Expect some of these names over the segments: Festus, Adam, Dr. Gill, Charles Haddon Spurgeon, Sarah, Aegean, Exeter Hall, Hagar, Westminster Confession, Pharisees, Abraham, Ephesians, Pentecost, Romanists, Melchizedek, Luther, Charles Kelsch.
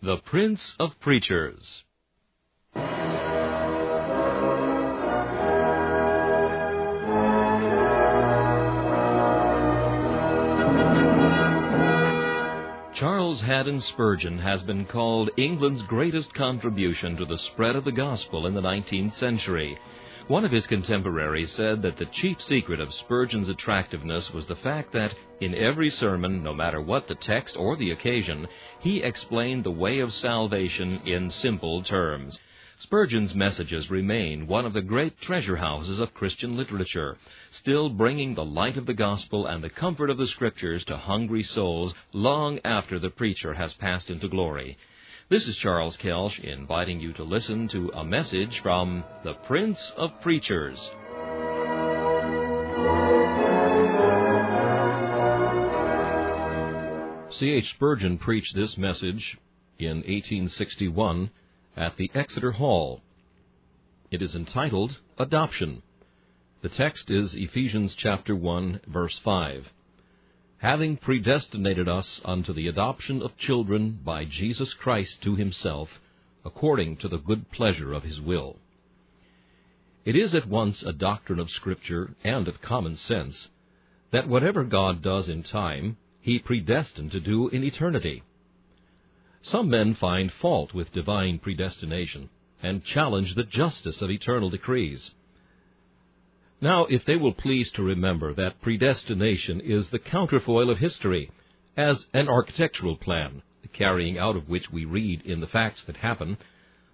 the Prince of Preachers. Charles Haddon Spurgeon has been called England's greatest contribution to the spread of the gospel in the 19th century. One of his contemporaries said that the chief secret of Spurgeon's attractiveness was the fact that in every sermon, no matter what the text or the occasion, he explained the way of salvation in simple terms. Spurgeon's messages remain one of the great treasure houses of Christian literature, still bringing the light of the gospel and the comfort of the Scriptures to hungry souls long after the preacher has passed into glory. This is Charles Kelsch inviting you to listen to a message from the Prince of Preachers. C.H. Spurgeon preached this message in 1861 at the Exeter Hall. It is entitled, Adoption. The text is Ephesians chapter 1, verse 5. Having predestinated us unto the adoption of children by Jesus Christ to himself, according to the good pleasure of his will. It is at once a doctrine of Scripture and of common sense that whatever God does in time, he predestined to do in eternity. Some men find fault with divine predestination and challenge the justice of eternal decrees. Now, if they will please to remember that predestination is the counterfoil of history, as an architectural plan, the carrying out of which we read in the facts that happen,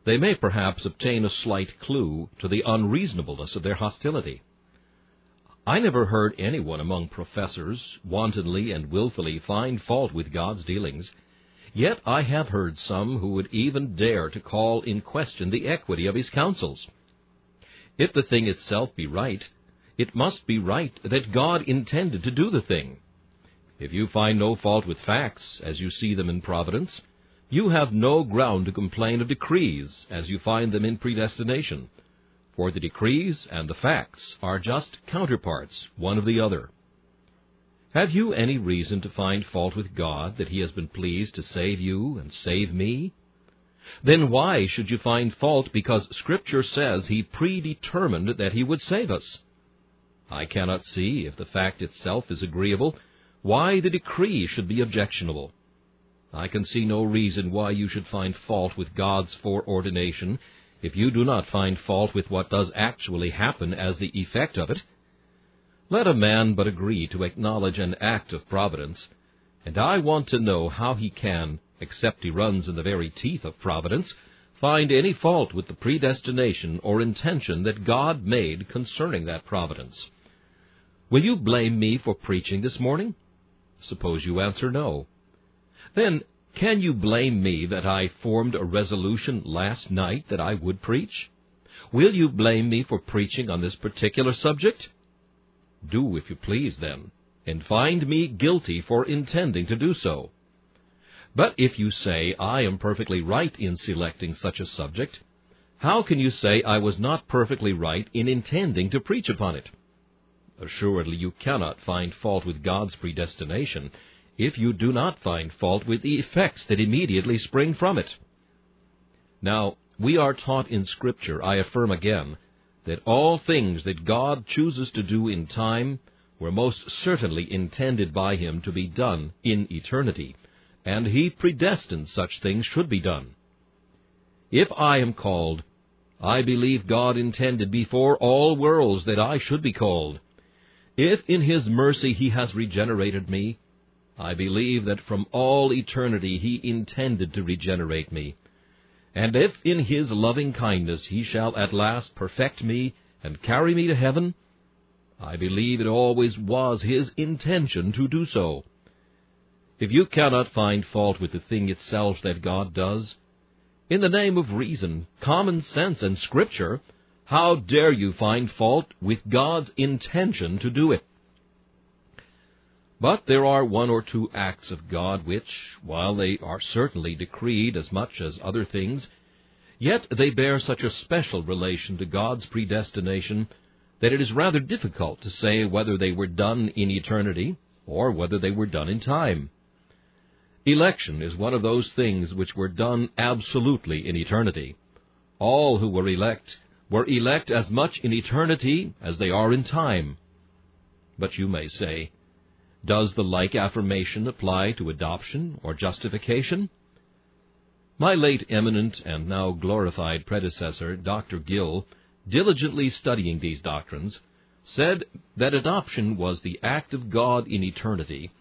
they may perhaps obtain a slight clue to the unreasonableness of their hostility. I never heard anyone among professors wantonly and willfully find fault with God's dealings. Yet I have heard some who would even dare to call in question the equity of his counsels. If the thing itself be right, it must be right that God intended to do the thing. If you find no fault with facts, as you see them in providence, you have no ground to complain of decrees, as you find them in predestination. For the decrees and the facts are just counterparts, one of the other. Have you any reason to find fault with God that he has been pleased to save you and save me? Then why should you find fault because Scripture says he predetermined that he would save us? I cannot see, if the fact itself is agreeable, why the decree should be objectionable. I can see no reason why you should find fault with God's foreordination if you do not find fault with what does actually happen as the effect of it. Let a man but agree to acknowledge an act of providence, and I want to know how he can, except he runs in the very teeth of providence, find any fault with the predestination or intention that God made concerning that providence. Will you blame me for preaching this morning? Suppose you answer no. Then, can you blame me that I formed a resolution last night that I would preach? Will you blame me for preaching on this particular subject? Do, if you please, then, and find me guilty for intending to do so. But if you say, I am perfectly right in selecting such a subject, how can you say I was not perfectly right in intending to preach upon it? Assuredly, you cannot find fault with God's predestination if you do not find fault with the effects that immediately spring from it. Now, we are taught in Scripture, I affirm again, that all things that God chooses to do in time were most certainly intended by him to be done in eternity, and he predestined such things should be done. If I am called, I believe God intended before all worlds that I should be called. If in his mercy he has regenerated me, I believe that from all eternity he intended to regenerate me. And if in his loving kindness he shall at last perfect me and carry me to heaven, I believe it always was his intention to do so. If you cannot find fault with the thing itself that God does, in the name of reason, common sense, and Scripture, how dare you find fault with God's intention to do it? But there are one or two acts of God which, while they are certainly decreed as much as other things, yet they bear such a special relation to God's predestination that it is rather difficult to say whether they were done in eternity or whether they were done in time. Election is one of those things which were done absolutely in eternity. All who were elect as much in eternity as they are in time. But you may say, does the like affirmation apply to adoption or justification? My late eminent and now glorified predecessor, Dr. Gill, diligently studying these doctrines, said that adoption was the act of God in eternity,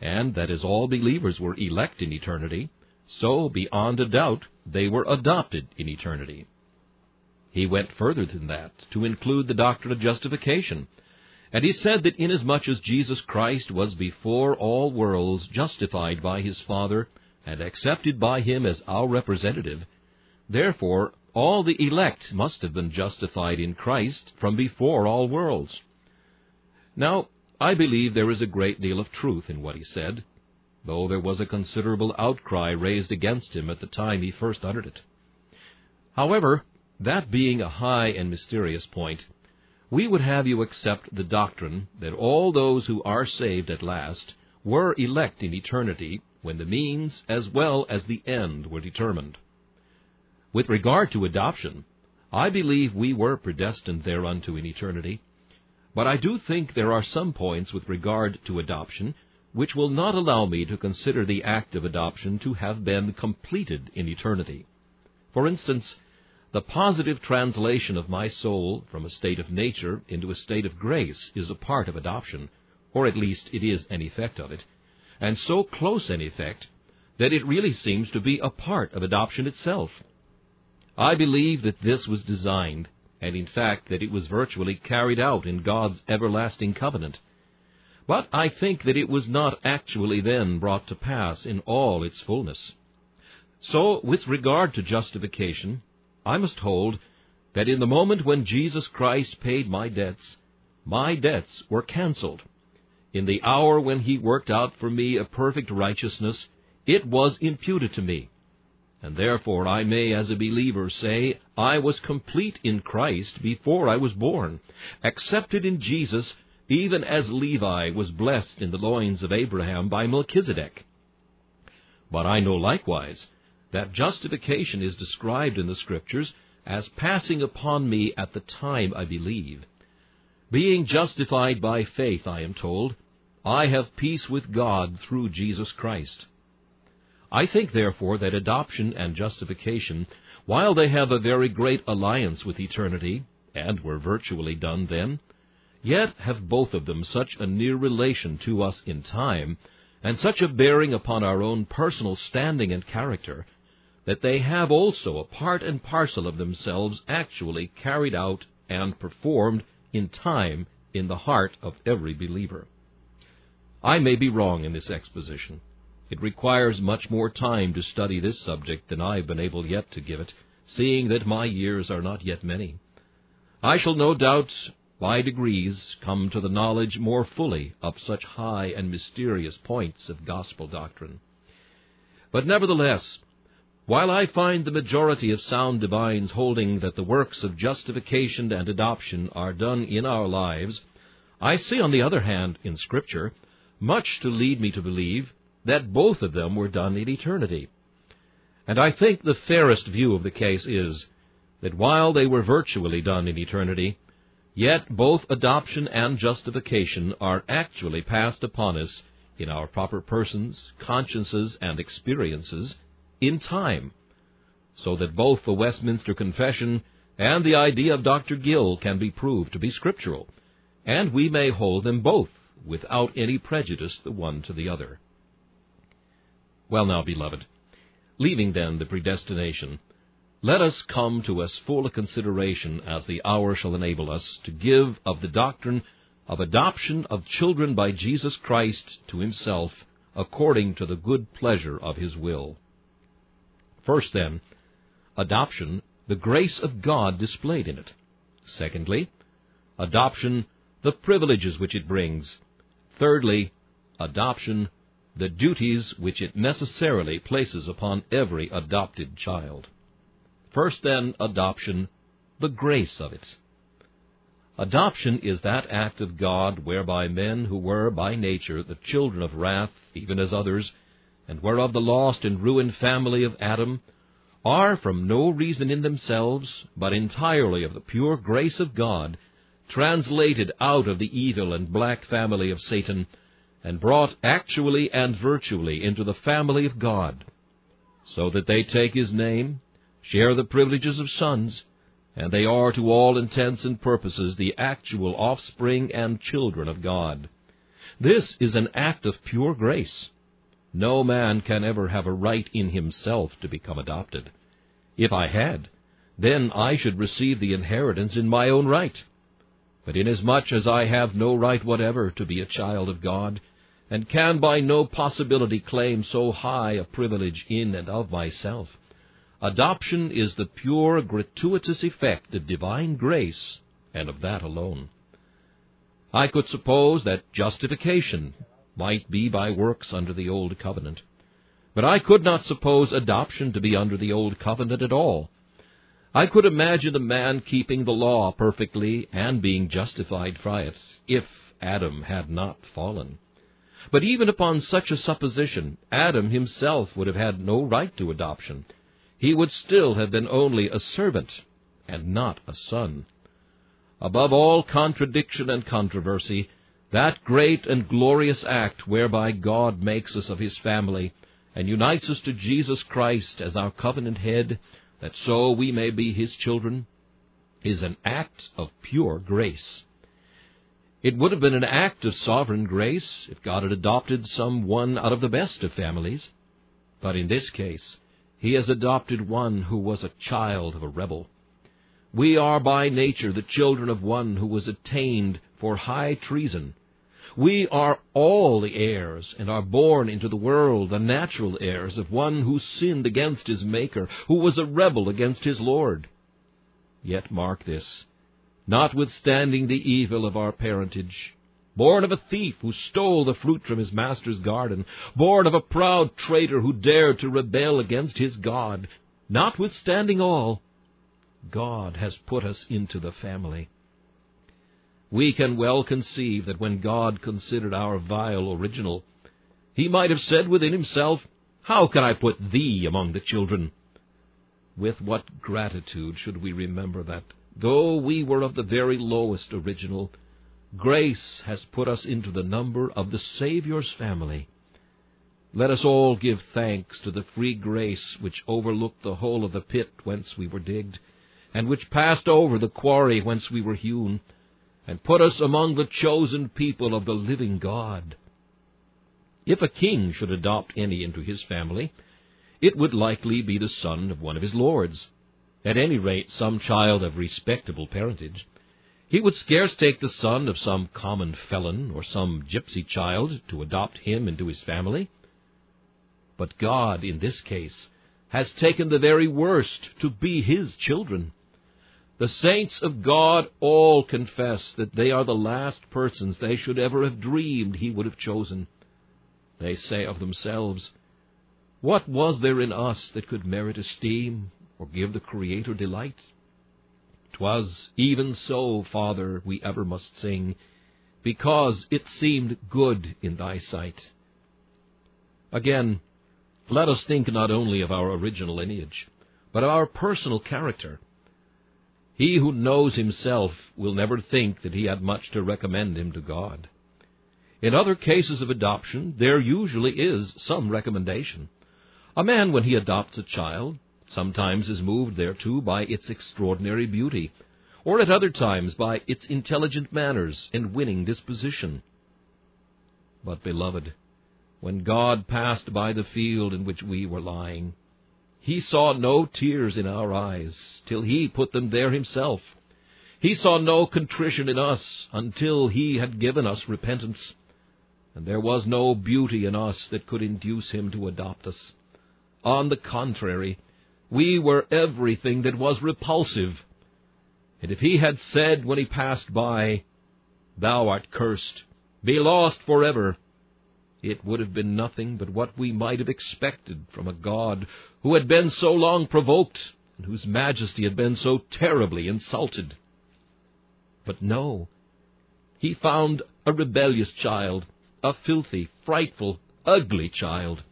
and that as all believers were elect in eternity, so beyond a doubt they were adopted in eternity. He went further than that to include the doctrine of justification, and he said that inasmuch as Jesus Christ was before all worlds justified by his Father and accepted by him as our representative, therefore all the elect must have been justified in Christ from before all worlds. Now, I believe there is a great deal of truth in what he said, though there was a considerable outcry raised against him at the time he first uttered it. However, that being a high and mysterious point, we would have you accept the doctrine that all those who are saved at last were elect in eternity when the means as well as the end were determined. With regard to adoption, I believe we were predestined thereunto in eternity, but I do think there are some points with regard to adoption which will not allow me to consider the act of adoption to have been completed in eternity. For instance, the positive translation of my soul from a state of nature into a state of grace is a part of adoption, or at least it is an effect of it, and so close an effect that it really seems to be a part of adoption itself. I believe that this was designed, and in fact that it was virtually carried out in God's everlasting covenant. But I think that it was not actually then brought to pass in all its fullness. So, with regard to justification, I must hold that in the moment when Jesus Christ paid my debts were canceled. In the hour when he worked out for me a perfect righteousness, it was imputed to me. And therefore I may as a believer say, I was complete in Christ before I was born, accepted in Jesus, even as Levi was blessed in the loins of Abraham by Melchizedek. But I know likewise that justification is described in the Scriptures as passing upon me at the time I believe. Being justified by faith, I am told, I have peace with God through Jesus Christ. I think, therefore, that adoption and justification, while they have a very great alliance with eternity, and were virtually done then, yet have both of them such a near relation to us in time, and such a bearing upon our own personal standing and character, that they have also a part and parcel of themselves actually carried out and performed in time in the heart of every believer. I may be wrong in this exposition. It requires much more time to study this subject than I have been able yet to give it, seeing that my years are not yet many. I shall no doubt, by degrees, come to the knowledge more fully of such high and mysterious points of gospel doctrine. But nevertheless, while I find the majority of sound divines holding that the works of justification and adoption are done in our lives, I see, on the other hand, in Scripture, much to lead me to believe that both of them were done in eternity. And I think the fairest view of the case is that while they were virtually done in eternity, yet both adoption and justification are actually passed upon us in our proper persons, consciences, and experiences, in time, so that both the Westminster Confession and the idea of Dr. Gill can be proved to be scriptural, and we may hold them both without any prejudice the one to the other. Well now, beloved, leaving then the predestination, let us come to as full a consideration as the hour shall enable us to give of the doctrine of adoption of children by Jesus Christ to himself, according to the good pleasure of his will. First, then, adoption, the grace of God displayed in it. Secondly, adoption, the privileges which it brings. Thirdly, adoption, the duties which it necessarily places upon every adopted child. First, then, adoption, the grace of it. Adoption is that act of God whereby men who were by nature the children of wrath, even as others, and were of the lost and ruined family of Adam, are from no reason in themselves, but entirely of the pure grace of God, translated out of the evil and black family of Satan, and brought actually and virtually into the family of God, so that they take his name, share the privileges of sons, and they are to all intents and purposes the actual offspring and children of God. This is an act of pure grace. No man can ever have a right in himself to become adopted. If I had, then I should receive the inheritance in my own right. But inasmuch as I have no right whatever to be a child of God, and can by no possibility claim so high a privilege in and of myself, adoption is the pure, gratuitous effect of divine grace, and of that alone. I could suppose that justification might be by works under the Old Covenant, but I could not suppose adoption to be under the Old Covenant at all. I could imagine a man keeping the law perfectly and being justified by it, if Adam had not fallen. But even upon such a supposition, Adam himself would have had no right to adoption. He would still have been only a servant and not a son. Above all contradiction and controversy, that great and glorious act whereby God makes us of his family and unites us to Jesus Christ as our covenant head, that so we may be his children, is an act of pure grace. It would have been an act of sovereign grace if God had adopted some one out of the best of families. But in this case, he has adopted one who was a child of a rebel. We are by nature the children of one who was attainted for high treason. We are all the heirs, and are born into the world, the natural heirs of one who sinned against his Maker, who was a rebel against his Lord. Yet mark this, notwithstanding the evil of our parentage, born of a thief who stole the fruit from his master's garden, born of a proud traitor who dared to rebel against his God, notwithstanding all, God has put us into the family. We can well conceive that when God considered our vile original, he might have said within himself, "How can I put thee among the children?" With what gratitude should we remember that, though we were of the very lowest original, grace has put us into the number of the Savior's family. Let us all give thanks to the free grace which overlooked the whole of the pit whence we were digged, and which passed over the quarry whence we were hewn, and put us among the chosen people of the living God. If a king should adopt any into his family, it would likely be the son of one of his lords, at any rate some child of respectable parentage. He would scarce take the son of some common felon or some gypsy child to adopt him into his family. But God, in this case, has taken the very worst to be his children. The saints of God all confess that they are the last persons they should ever have dreamed he would have chosen. They say of themselves, "What was there in us that could merit esteem or give the Creator delight? 'Twas even so, Father, we ever must sing, because it seemed good in thy sight." Again, let us think not only of our original lineage, but of our personal character. He who knows himself will never think that he had much to recommend him to God. In other cases of adoption, there usually is some recommendation. A man, when he adopts a child, sometimes is moved thereto by its extraordinary beauty, or at other times by its intelligent manners and winning disposition. But, beloved, when God passed by the field in which we were lying, he saw no tears in our eyes till he put them there himself. He saw no contrition in us until he had given us repentance, and there was no beauty in us that could induce him to adopt us. On the contrary, we were everything that was repulsive. And if he had said when he passed by, "Thou art cursed, be lost forever," it would have been nothing but what we might have expected from a God who had been so long provoked and whose majesty had been so terribly insulted. But no, he found a rebellious child, a filthy, frightful, ugly child.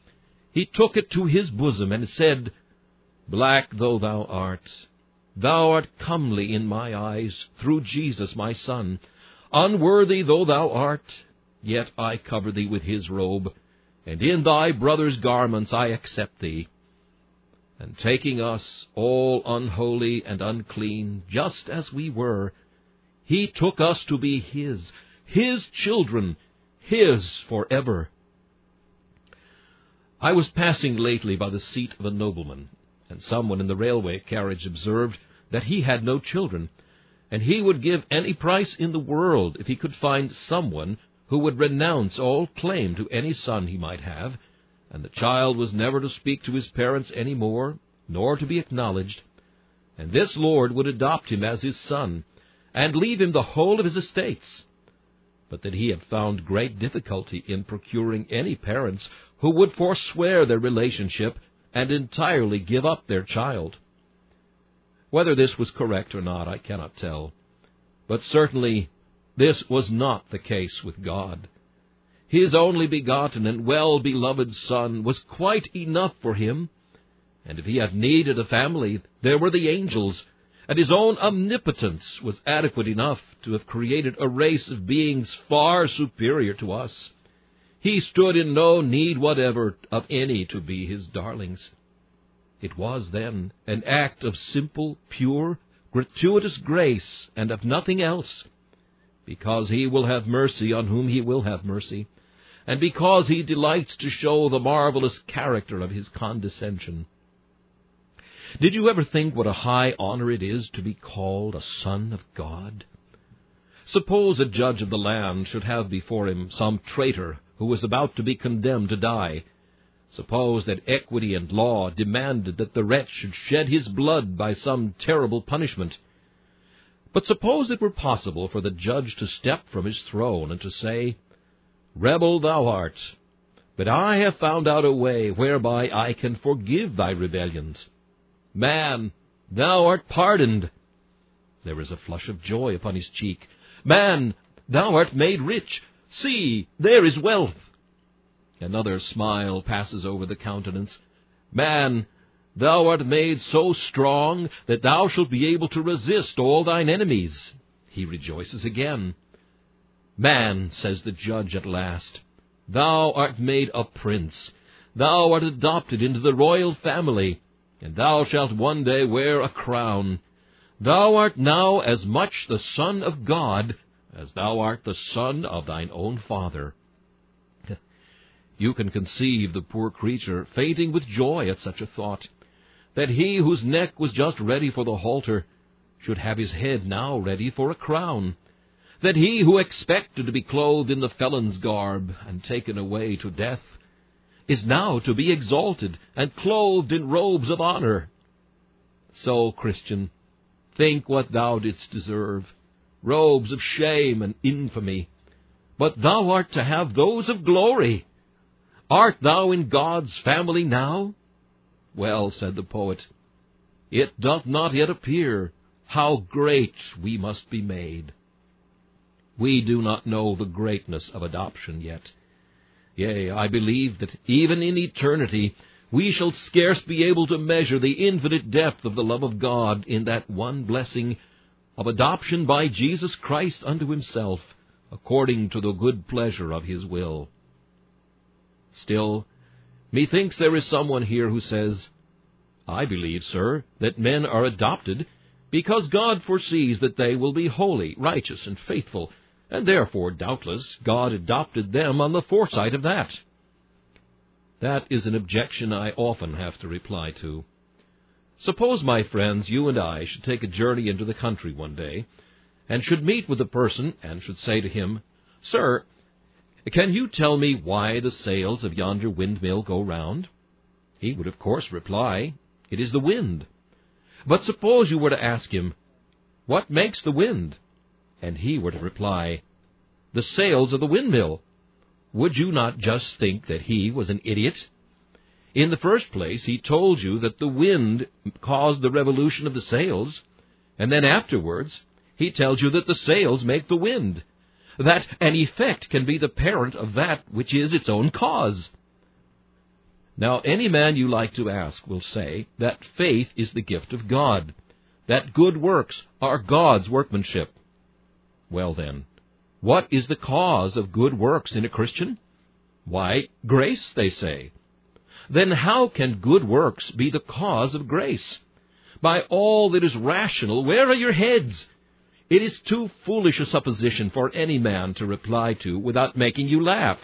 He took it to his bosom and said, Black though thou art, thou art comely in my eyes through Jesus my Son. Unworthy though thou art, yet I cover thee with his robe, and in thy brother's garments I accept thee. And taking us, all unholy and unclean, just as we were, he took us to be his children, his forever. I was passing lately by the seat of a nobleman, and someone in the railway carriage observed that he had no children, and he would give any price in the world if he could find someone who would renounce all claim to any son he might have, and the child was never to speak to his parents any more, nor to be acknowledged. And this lord would adopt him as his son, and leave him the whole of his estates. But that he had found great difficulty in procuring any parents who would forswear their relationship and entirely give up their child. Whether this was correct or not, I cannot tell. But certainly this was not the case with God. His only begotten and well-beloved Son was quite enough for him. And if he had needed a family, there were the angels, and his own omnipotence was adequate enough to have created a race of beings far superior to us. He stood in no need whatever of any to be his darlings. It was, then, an act of simple, pure, gratuitous grace, and of nothing else, because he will have mercy on whom he will have mercy, and because he delights to show the marvelous character of his condescension. Did you ever think what a high honor it is to be called a son of God? Suppose a judge of the land should have before him some traitor who was about to be condemned to die. Suppose that equity and law demanded that the wretch should shed his blood by some terrible punishment. But suppose it were possible for the judge to step from his throne and to say, Rebel thou art, but I have found out a way whereby I can forgive thy rebellions. Man, thou art pardoned. There is a flush of joy upon his cheek. Man, thou art made rich. See, there is wealth. Another smile passes over the countenance. Man, thou art made so strong that thou shalt be able to resist all thine enemies. He rejoices again. Man, says the judge at last, thou art made a prince. Thou art adopted into the royal family, and thou shalt one day wear a crown. Thou art now as much the Son of God as thou art the son of thine own father. You can conceive the poor creature fainting with joy at such a thought, that he whose neck was just ready for the halter should have his head now ready for a crown, that he who expected to be clothed in the felon's garb and taken away to death is now to be exalted and clothed in robes of honor. So, Christian, think what thou didst deserve, robes of shame and infamy, but thou art to have those of glory. Art thou in God's family now? Well, said the poet, it doth not yet appear how great we must be made. We do not know the greatness of adoption yet. Yea, I believe that even in eternity we shall scarce be able to measure the infinite depth of the love of God in that one blessing of adoption by Jesus Christ unto himself, according to the good pleasure of his will. Still, methinks there is someone here who says, I believe, sir, that men are adopted because God foresees that they will be holy, righteous, and faithful, and therefore, doubtless, God adopted them on the foresight of that. That is an objection I often have to reply to. Suppose, my friends, you and I should take a journey into the country one day, and should meet with a person, and should say to him, Sir, can you tell me why the sails of yonder windmill go round? He would, of course, reply, It is the wind. But suppose you were to ask him, What makes the wind? And he were to reply, The sails of the windmill. Would you not just think that he was an idiot? In the first place, he told you that the wind caused the revolution of the sails, and then afterwards he tells you that the sails make the wind, that an effect can be the parent of that which is its own cause. Now, any man you like to ask will say that faith is the gift of God, that good works are God's workmanship. Well then, what is the cause of good works in a Christian? Why, grace, they say. Then how can good works be the cause of grace? By all that is rational, where are your heads? It is too foolish a supposition for any man to reply to without making you laugh,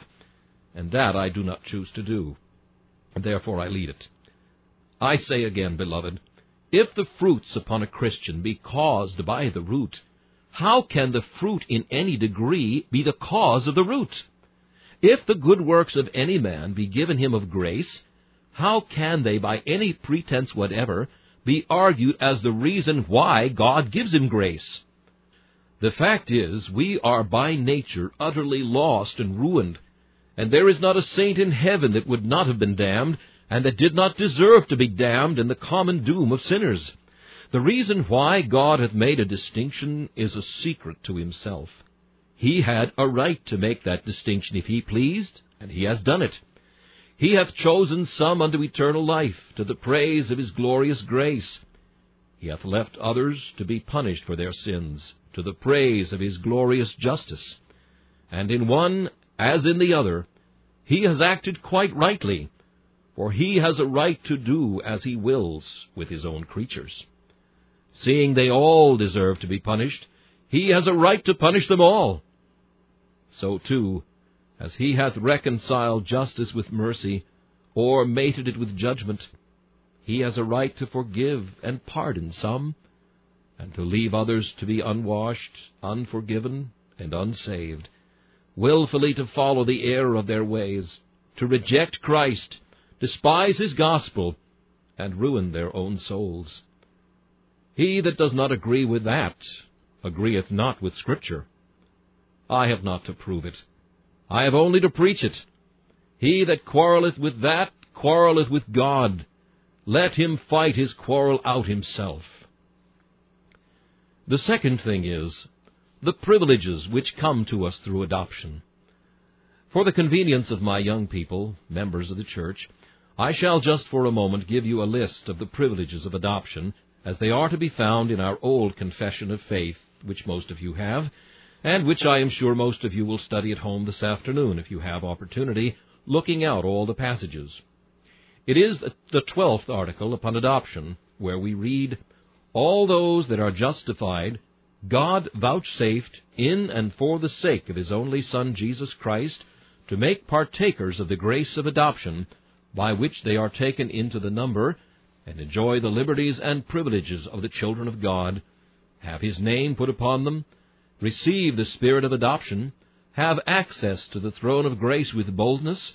and that I do not choose to do, and therefore I leave it. I say again, beloved, if the fruits upon a Christian be caused by the root, how can the fruit in any degree be the cause of the root? If the good works of any man be given him of grace, how can they by any pretense whatever be argued as the reason why God gives him grace? The fact is, we are by nature utterly lost and ruined, and there is not a saint in heaven that would not have been damned, and that did not deserve to be damned in the common doom of sinners. The reason why God hath made a distinction is a secret to himself. He had a right to make that distinction if he pleased, and he has done it. He hath chosen some unto eternal life, to the praise of his glorious grace. He hath left others to be punished for their sins, to the praise of his glorious justice. And in one, as in the other, he has acted quite rightly, for he has a right to do as he wills with his own creatures. Seeing they all deserve to be punished, he has a right to punish them all. So too, as he hath reconciled justice with mercy, or mated it with judgment, he has a right to forgive and pardon some, and to leave others to be unwashed, unforgiven, and unsaved, willfully to follow the error of their ways, to reject Christ, despise his gospel, and ruin their own souls. He that does not agree with that agreeth not with Scripture. I have not to prove it. I have only to preach it. He that quarrelleth with that quarrelleth with God. Let him fight his quarrel out himself. The second thing is the privileges which come to us through adoption. For the convenience of my young people, members of the church, I shall just for a moment give you a list of the privileges of adoption as they are to be found in our old confession of faith, which most of you have, and which I am sure most of you will study at home this afternoon if you have opportunity, looking out all the passages. It is the 12th article upon adoption, where we read, "All those that are justified, God vouchsafed in and for the sake of his only Son Jesus Christ, to make partakers of the grace of adoption, by which they are taken into the number, and enjoy the liberties and privileges of the children of God, have his name put upon them, receive the spirit of adoption, have access to the throne of grace with boldness,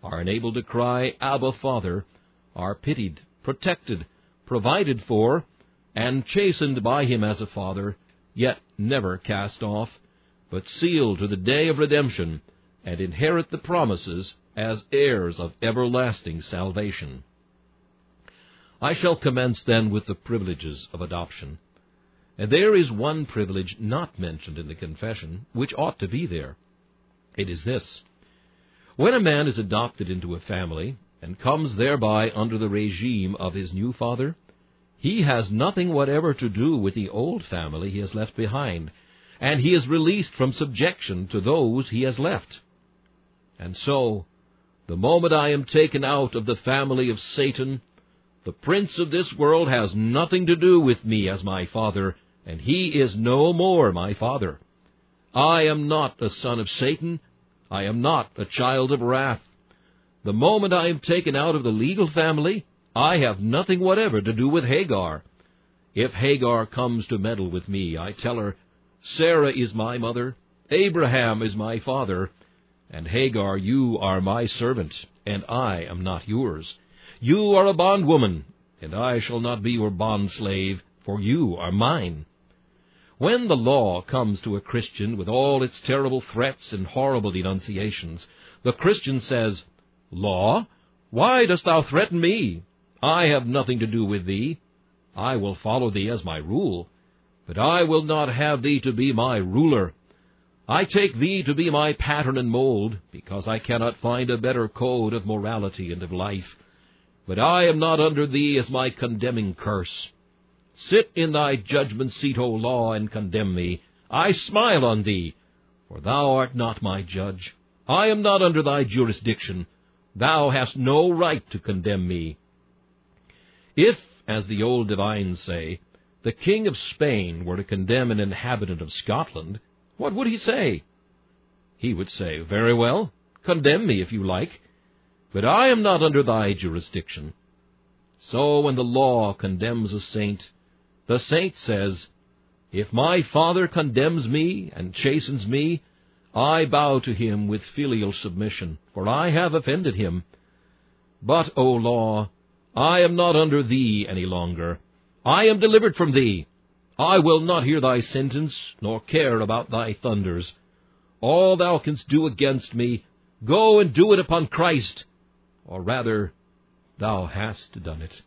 are enabled to cry, Abba, Father, are pitied, protected, provided for, and chastened by him as a father, yet never cast off, but sealed to the day of redemption, and inherit the promises as heirs of everlasting salvation." I shall commence then with the privileges of adoption. And there is one privilege not mentioned in the confession, which ought to be there. It is this. When a man is adopted into a family, and comes thereby under the regime of his new father, he has nothing whatever to do with the old family he has left behind, and he is released from subjection to those he has left. And so, the moment I am taken out of the family of Satan, the prince of this world has nothing to do with me as my father, and he is no more my father. I am not a son of Satan. I am not a child of wrath. The moment I am taken out of the legal family, I have nothing whatever to do with Hagar. If Hagar comes to meddle with me, I tell her, Sarah is my mother, Abraham is my father, and Hagar, you are my servant, and I am not yours. You are a bondwoman, and I shall not be your bondslave, for you are mine. When the law comes to a Christian with all its terrible threats and horrible denunciations, the Christian says, Law, why dost thou threaten me? I have nothing to do with thee. I will follow thee as my rule, but I will not have thee to be my ruler. I take thee to be my pattern and mold, because I cannot find a better code of morality and of life. But I am not under thee as my condemning curse. Sit in thy judgment seat, O law, and condemn me. I smile on thee, for thou art not my judge. I am not under thy jurisdiction. Thou hast no right to condemn me. If, as the old divines say, the King of Spain were to condemn an inhabitant of Scotland, what would he say? He would say, very well, condemn me if you like, but I am not under thy jurisdiction. So when the law condemns a saint, the saint says, if my Father condemns me and chastens me, I bow to him with filial submission, for I have offended him. But, O law, I am not under thee any longer. I am delivered from thee. I will not hear thy sentence, nor care about thy thunders. All thou canst do against me, go and do it upon Christ, or rather, thou hast done it.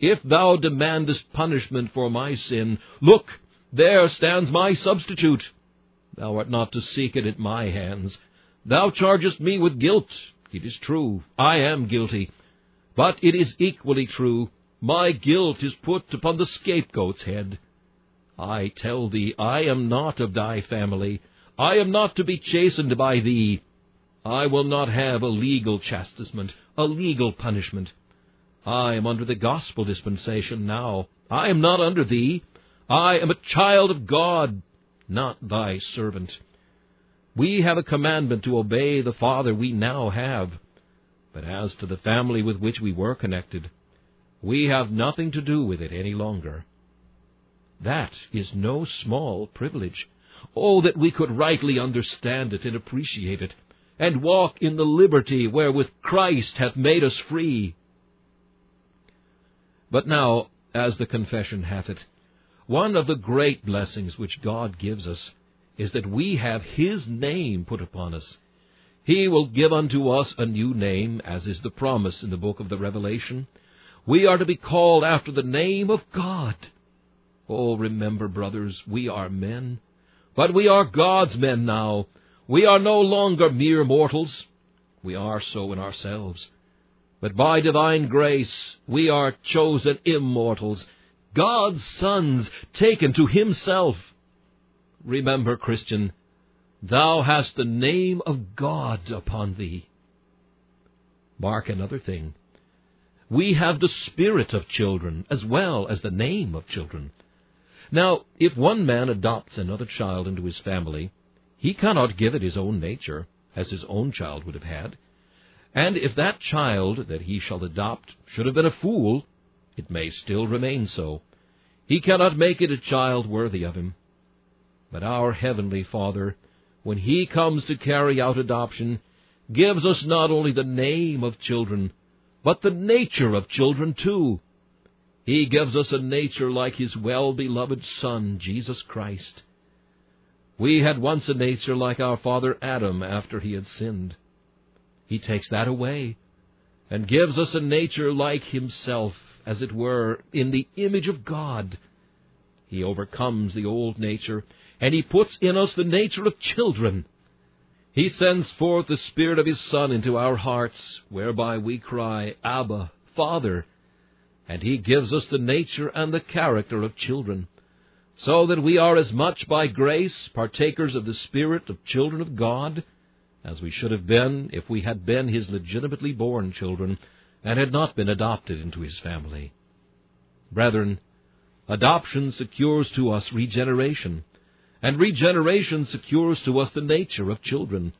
If thou demandest punishment for my sin, look, there stands my substitute. Thou art not to seek it at my hands. Thou chargest me with guilt. It is true, I am guilty. But it is equally true, my guilt is put upon the scapegoat's head. I tell thee, I am not of thy family. I am not to be chastened by thee. I will not have a legal chastisement, a legal punishment. I am under the gospel dispensation now. I am not under thee. I am a child of God, not thy servant. We have a commandment to obey the Father we now have. But as to the family with which we were connected, we have nothing to do with it any longer. That is no small privilege. Oh, that we could rightly understand it and appreciate it, and walk in the liberty wherewith Christ hath made us free. But now, as the confession hath it, one of the great blessings which God gives us is that we have his name put upon us. He will give unto us a new name, as is the promise in the book of the Revelation. We are to be called after the name of God. Oh, remember, brothers, we are men, but we are God's men now. We are no longer mere mortals. We are so in ourselves. But by divine grace, we are chosen immortals, God's sons, taken to himself. Remember, Christian, thou hast the name of God upon thee. Mark another thing. We have the spirit of children as well as the name of children. Now, if one man adopts another child into his family, he cannot give it his own nature, as his own child would have had. And if that child that he shall adopt should have been a fool, it may still remain so. He cannot make it a child worthy of him. But our Heavenly Father, when he comes to carry out adoption, gives us not only the name of children, but the nature of children too. He gives us a nature like his well-beloved Son, Jesus Christ. We had once a nature like our father Adam after he had sinned. He takes that away and gives us a nature like himself, as it were, in the image of God. He overcomes the old nature, and he puts in us the nature of children. He sends forth the Spirit of his Son into our hearts, whereby we cry, Abba, Father. And he gives us the nature and the character of children, so that we are as much by grace partakers of the spirit of children of God as we should have been if we had been his legitimately born children and had not been adopted into his family. Brethren, adoption secures to us regeneration, and regeneration secures to us the nature of children,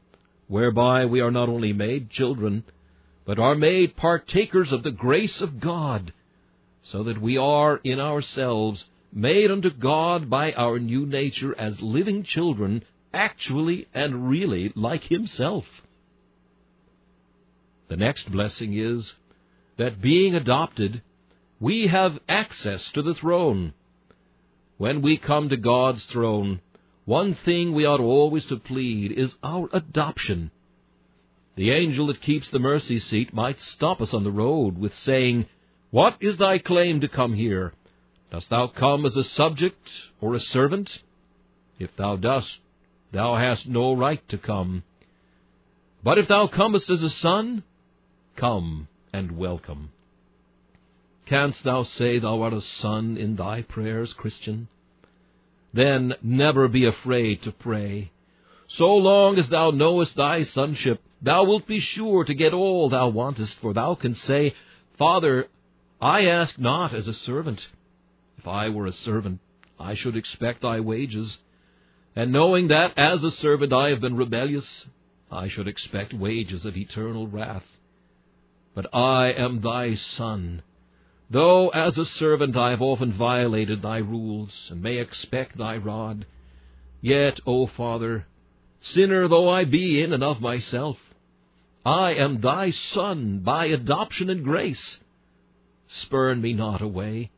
whereby we are not only made children, but are made partakers of the grace of God, so that we are in ourselves made unto God by our new nature as living children, actually and really like himself. The next blessing is that being adopted, we have access to the throne. When we come to God's throne, one thing we ought always to plead is our adoption. The angel that keeps the mercy seat might stop us on the road with saying, What is thy claim to come here? Dost thou come as a subject or a servant? If thou dost, Thou hast no right to come. But if thou comest as a son, come and welcome. Canst thou say thou art a son in thy prayers, Christian? Then never be afraid to pray. So long as thou knowest thy sonship, thou wilt be sure to get all thou wantest, for thou can say, Father, I ask not as a servant. If I were a servant, I should expect thy wages. And knowing that as a servant I have been rebellious, I should expect wages of eternal wrath. But I am thy son. Though as a servant I have often violated thy rules, and may expect thy rod, yet, O Father, sinner though I be in and of myself, I am thy son by adoption and grace. Spurn me not away,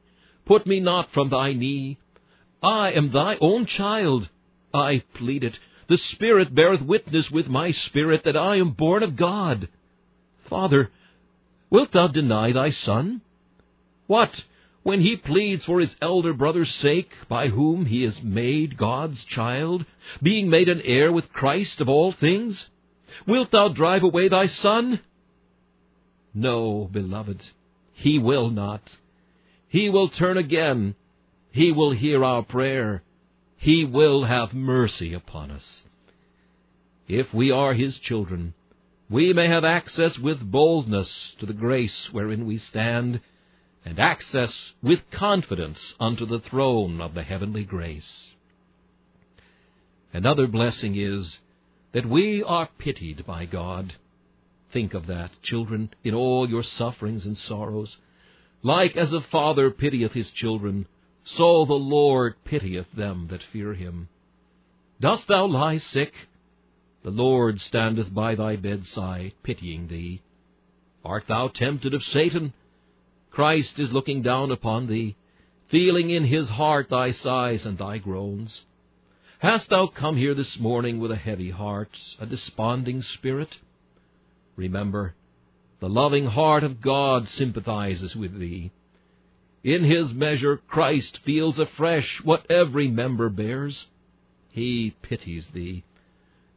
put me not from thy knee. I am thy own child, I plead it. The Spirit beareth witness with my spirit that I am born of God. Father, wilt thou deny thy son? What, when he pleads for his elder brother's sake, by whom he is made God's child, being made an heir with Christ of all things? Wilt thou drive away thy son? No, beloved, he will not. He will turn again. He will hear our prayer. He will have mercy upon us. If we are his children, we may have access with boldness to the grace wherein we stand, and access with confidence unto the throne of the heavenly grace. Another blessing is that we are pitied by God. Think of that, children, in all your sufferings and sorrows. Like as a father pitieth his children, so the Lord pitieth them that fear him. Dost thou lie sick? The Lord standeth by thy bedside, pitying thee. Art thou tempted of Satan? Christ is looking down upon thee, feeling in his heart thy sighs and thy groans. Hast thou come here this morning with a heavy heart, a desponding spirit? Remember, the loving heart of God sympathizes with thee. In his measure Christ feels afresh what every member bears. He pities thee,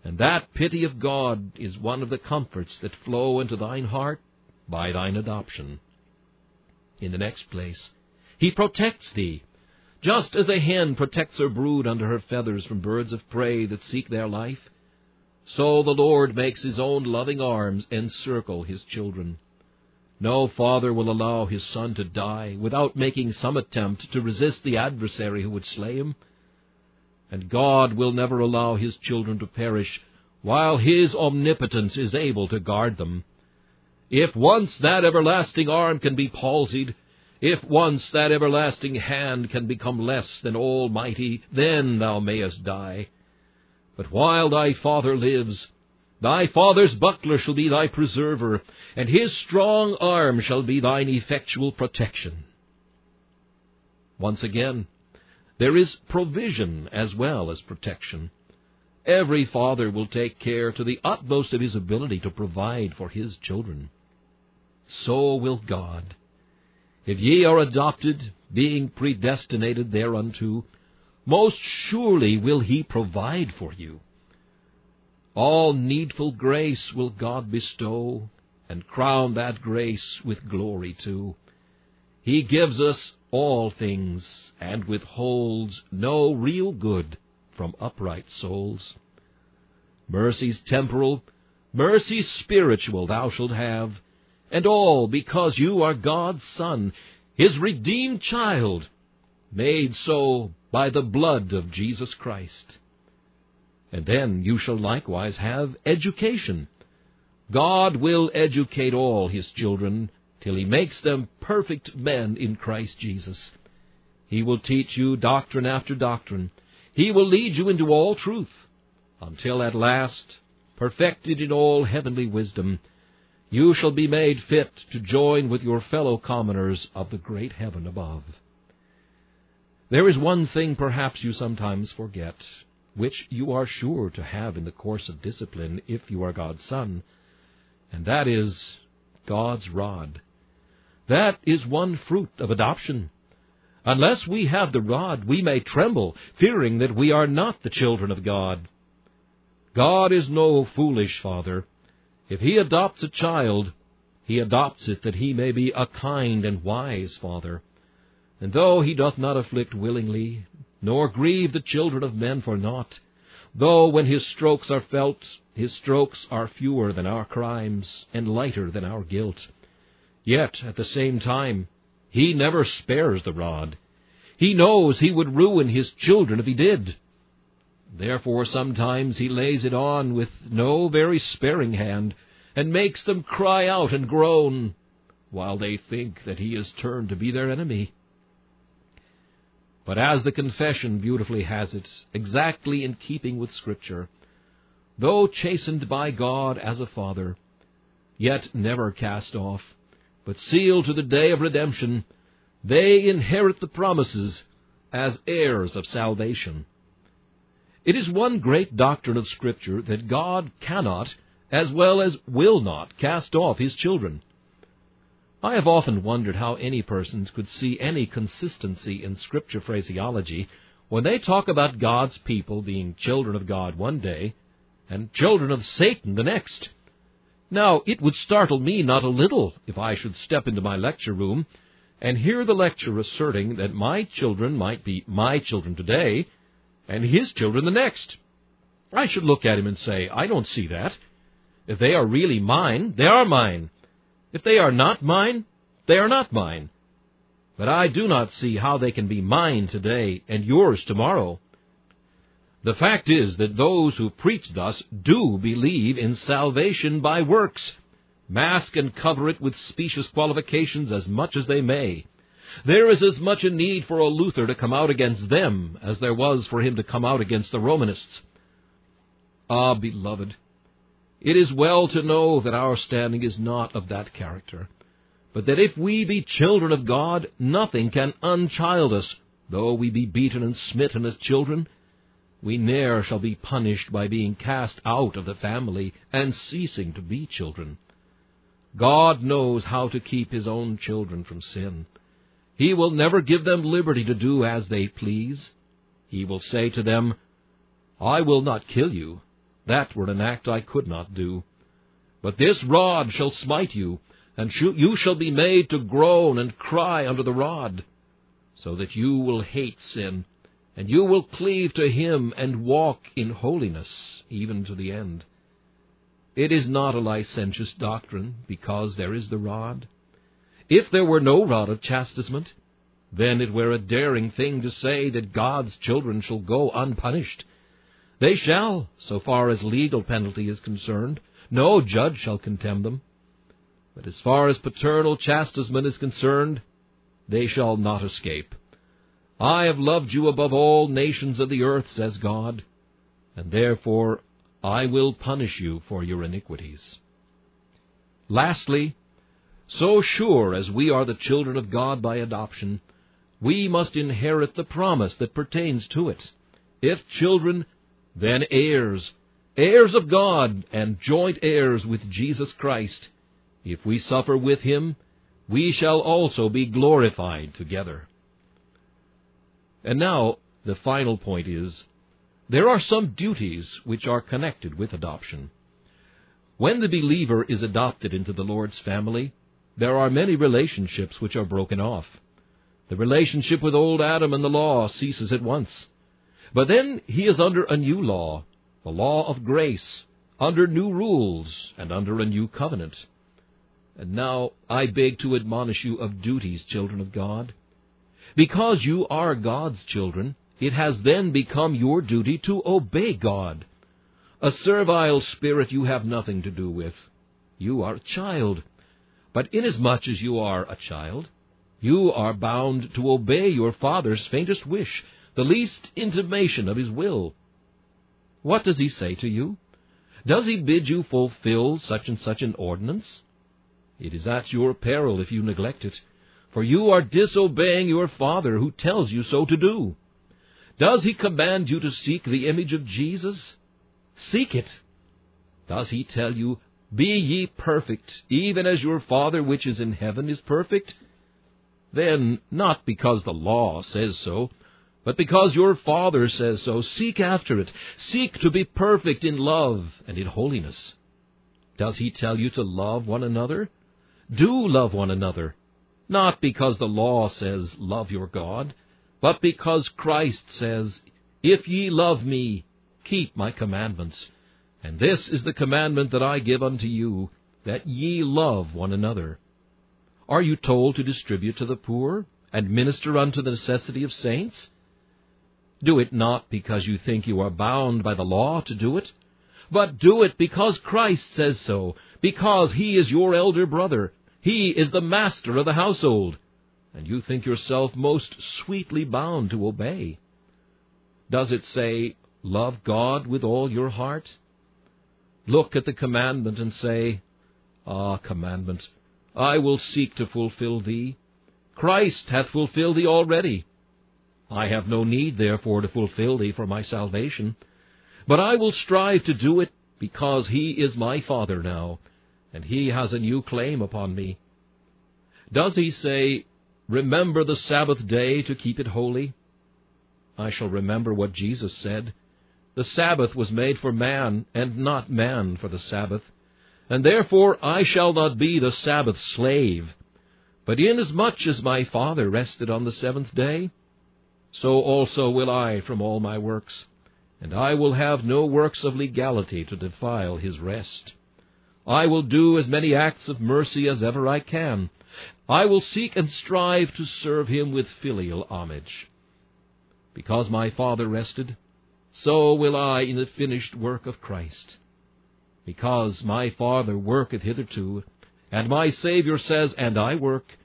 and that pity of God is one of the comforts that flow into thine heart by thine adoption. In the next place, he protects thee, just as a hen protects her brood under her feathers from birds of prey that seek their life. So the Lord makes his own loving arms encircle his children. No father will allow his son to die without making some attempt to resist the adversary who would slay him. And God will never allow his children to perish while his omnipotence is able to guard them. If once that everlasting arm can be palsied, if once that everlasting hand can become less than almighty, then thou mayest die. But while thy father lives, thy father's buckler shall be thy preserver, and his strong arm shall be thine effectual protection. Once again, there is provision as well as protection. Every father will take care to the utmost of his ability to provide for his children. So will God. If ye are adopted, being predestinated thereunto, most surely will he provide for you. All needful grace will God bestow, and crown that grace with glory too. He gives us all things, and withholds no real good from upright souls. Mercies temporal, mercies spiritual thou shalt have, and all because you are God's Son, his redeemed child, made so by the blood of Jesus Christ. And then you shall likewise have education. God will educate all his children till he makes them perfect men in Christ Jesus. He will teach you doctrine after doctrine. He will lead you into all truth, until at last, perfected in all heavenly wisdom, you shall be made fit to join with your fellow commoners of the great heaven above. There is one thing perhaps you sometimes forget, which you are sure to have in the course of discipline if you are God's son, and that is God's rod. That is one fruit of adoption. Unless we have the rod, we may tremble, fearing that we are not the children of God. God is no foolish father. If he adopts a child, he adopts it that he may be a kind and wise father. And though he doth not afflict willingly, nor grieve the children of men for naught, though when his strokes are felt, his strokes are fewer than our crimes and lighter than our guilt, yet at the same time he never spares the rod. He knows he would ruin his children if he did. Therefore sometimes he lays it on with no very sparing hand, and makes them cry out and groan, while they think that he is turned to be their enemy. But as the Confession beautifully has it, exactly in keeping with Scripture, though chastened by God as a father, yet never cast off, but sealed to the day of redemption, they inherit the promises as heirs of salvation. It is one great doctrine of Scripture that God cannot, as well as will not, cast off his children. I have often wondered how any persons could see any consistency in Scripture phraseology when they talk about God's people being children of God one day and children of Satan the next. Now, it would startle me not a little if I should step into my lecture room and hear the lecturer asserting that my children might be my children today and his children the next. I should look at him and say, I don't see that. If they are really mine, they are mine. If they are not mine, they are not mine. But I do not see how they can be mine today and yours tomorrow. The fact is that those who preach thus do believe in salvation by works, mask and cover it with specious qualifications as much as they may. There is as much a need for a Luther to come out against them as there was for him to come out against the Romanists. Ah, beloved, it is well to know that our standing is not of that character, but that if we be children of God, nothing can unchild us, though we be beaten and smitten as children. We ne'er shall be punished by being cast out of the family and ceasing to be children. God knows how to keep his own children from sin. He will never give them liberty to do as they please. He will say to them, I will not kill you. That were an act I could not do. But this rod shall smite you, and you shall be made to groan and cry under the rod, so that you will hate sin, and you will cleave to him and walk in holiness even to the end. It is not a licentious doctrine, because there is the rod. If there were no rod of chastisement, then it were a daring thing to say that God's children shall go unpunished. They shall, so far as legal penalty is concerned. No judge shall condemn them. But as far as paternal chastisement is concerned, they shall not escape. I have loved you above all nations of the earth, says God, and therefore I will punish you for your iniquities. Lastly, so sure as we are the children of God by adoption, we must inherit the promise that pertains to it. If children, then heirs, heirs of God, and joint heirs with Jesus Christ. If we suffer with him, we shall also be glorified together. And now, the final point is, there are some duties which are connected with adoption. When the believer is adopted into the Lord's family, there are many relationships which are broken off. The relationship with old Adam and the law ceases at once. But then he is under a new law, the law of grace, under new rules, and under a new covenant. And now I beg to admonish you of duties, children of God. Because you are God's children, it has then become your duty to obey God. A servile spirit you have nothing to do with. You are a child. But inasmuch as you are a child, you are bound to obey your father's faintest wish, the least intimation of his will. What does he say to you? Does he bid you fulfill such and such an ordinance? It is at your peril if you neglect it, for you are disobeying your father who tells you so to do. Does he command you to seek the image of Jesus? Seek it. Does he tell you, Be ye perfect, even as your Father which is in heaven is perfect? Then, not because the law says so, But because your Father says so, seek after it. Seek to be perfect in love and in holiness. Does he tell you to love one another? Do love one another, not because the law says, love your God, but because Christ says, if ye love me, keep my commandments. And this is the commandment that I give unto you, that ye love one another. Are you told to distribute to the poor, and minister unto the necessity of saints? Do it not because you think you are bound by the law to do it, but do it because Christ says so, because he is your elder brother, he is the master of the household, and you think yourself most sweetly bound to obey. Does it say, love God with all your heart? Look at the commandment and say, ah, commandment, I will seek to fulfill thee. Christ hath fulfilled thee already. I have no need, therefore, to fulfill thee for my salvation. But I will strive to do it, because he is my Father now, and he has a new claim upon me. Does he say, remember the Sabbath day to keep it holy? I shall remember what Jesus said. The Sabbath was made for man, and not man for the Sabbath. And therefore I shall not be the Sabbath slave. But inasmuch as my Father rested on the seventh day, so also will I from all my works. And I will have no works of legality to defile his rest. I will do as many acts of mercy as ever I can. I will seek and strive to serve him with filial homage. Because my Father rested, so will I in the finished work of Christ. Because my Father worketh hitherto, and my Saviour says, and I work,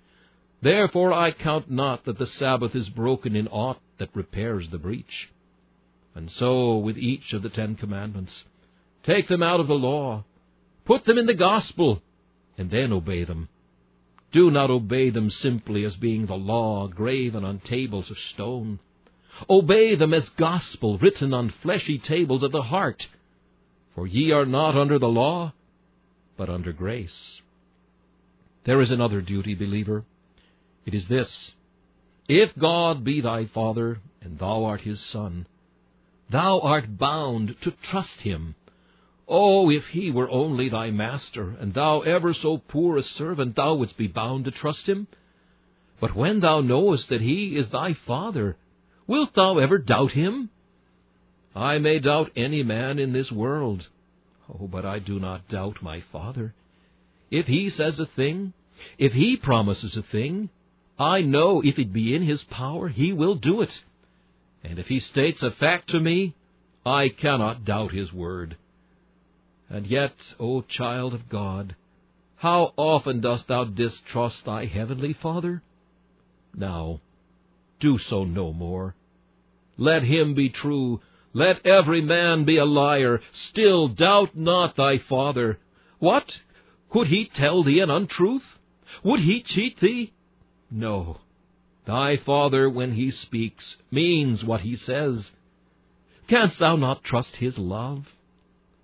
therefore I count not that the Sabbath is broken in aught that repairs the breach. And so with each of the 10 commandments. Take them out of the law, put them in the gospel, and then obey them. Do not obey them simply as being the law graven on tables of stone. Obey them as gospel written on fleshy tables of the heart. For ye are not under the law, but under grace. There is another duty, believer. It is this: if God be thy Father, and thou art his son, thou art bound to trust him. Oh, if he were only thy master, and thou ever so poor a servant, thou wouldst be bound to trust him. But when thou knowest that he is thy Father, wilt thou ever doubt him? I may doubt any man in this world. Oh, but I do not doubt my Father. If he says a thing, if he promises a thing, I know if it be in his power, he will do it. And if he states a fact to me, I cannot doubt his word. And yet, O child of God, how often dost thou distrust thy heavenly Father? Now, do so no more. Let him be true. Let every man be a liar. Still doubt not thy Father. What? Could he tell thee an untruth? Would he cheat thee? No. Thy Father, when he speaks, means what he says. Canst thou not trust his love?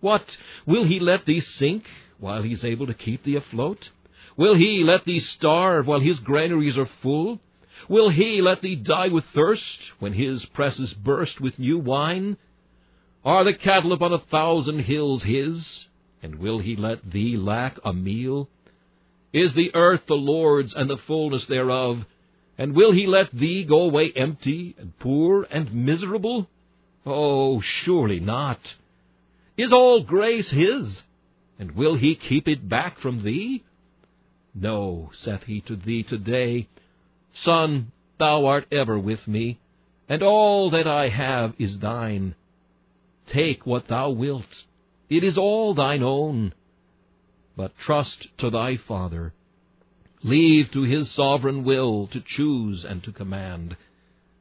What, will he let thee sink while he is able to keep thee afloat? Will he let thee starve while his granaries are full? Will he let thee die with thirst when his presses burst with new wine? Are the cattle upon 1,000 hills his, and will he let thee lack a meal? Is the earth the Lord's and the fullness thereof? And will he let thee go away empty and poor and miserable? Oh, surely not. Is all grace his? And will he keep it back from thee? No, saith he to thee today, Son, thou art ever with me, and all that I have is thine. Take what thou wilt. It is all thine own. But trust to thy Father. Leave to his sovereign will to choose and to command.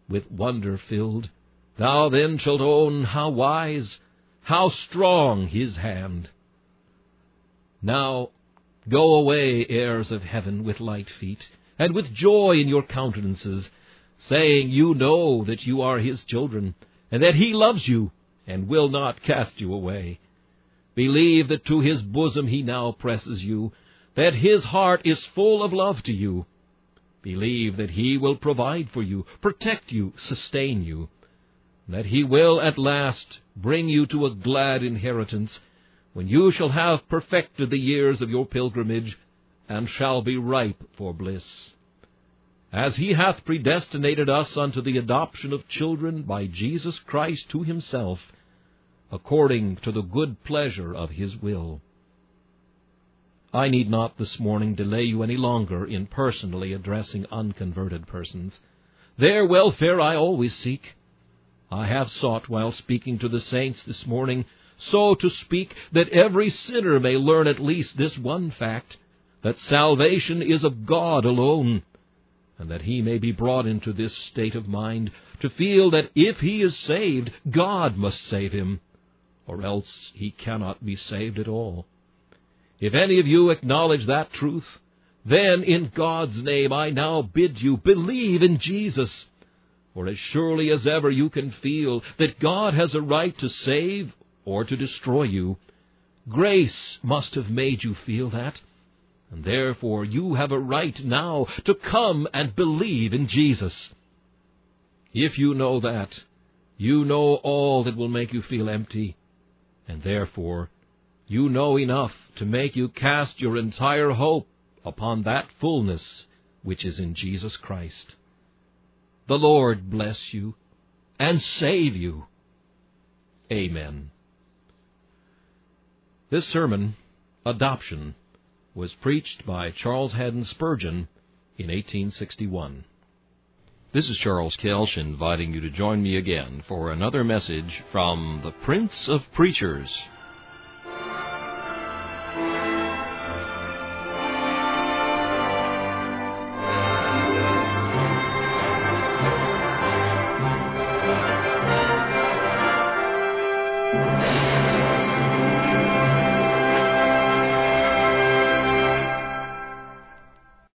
With wonder filled, thou then shalt own how wise, how strong his hand. Now go away, heirs of heaven, with light feet, and with joy in your countenances, saying you know that you are his children, and that he loves you, and will not cast you away. Believe that to his bosom he now presses you, that his heart is full of love to you. Believe that He will provide for you, protect you, sustain you, that He will at last bring you to a glad inheritance, when you shall have perfected the years of your pilgrimage, and shall be ripe for bliss. As He hath predestinated us unto the adoption of children by Jesus Christ to Himself, according to the good pleasure of His will. I need not this morning delay you any longer in personally addressing unconverted persons. Their welfare I always seek. I have sought, while speaking to the saints this morning, so to speak that every sinner may learn at least this one fact, that salvation is of God alone, and that he may be brought into this state of mind to feel that if he is saved, God must save him, or else he cannot be saved at all. If any of you acknowledge that truth, then in God's name I now bid you believe in Jesus, for as surely as ever you can feel that God has a right to save or to destroy you, grace must have made you feel that. And therefore you have a right now to come and believe in Jesus. If you know that, you know all that will make you feel empty, and therefore you know enough to make you cast your entire hope upon that fullness which is in Jesus Christ. The Lord bless you and save you. Amen. This sermon, Adoption, was preached by Charles Haddon Spurgeon in 1861. This is Charles Kelsch inviting you to join me again for another message from the Prince of Preachers.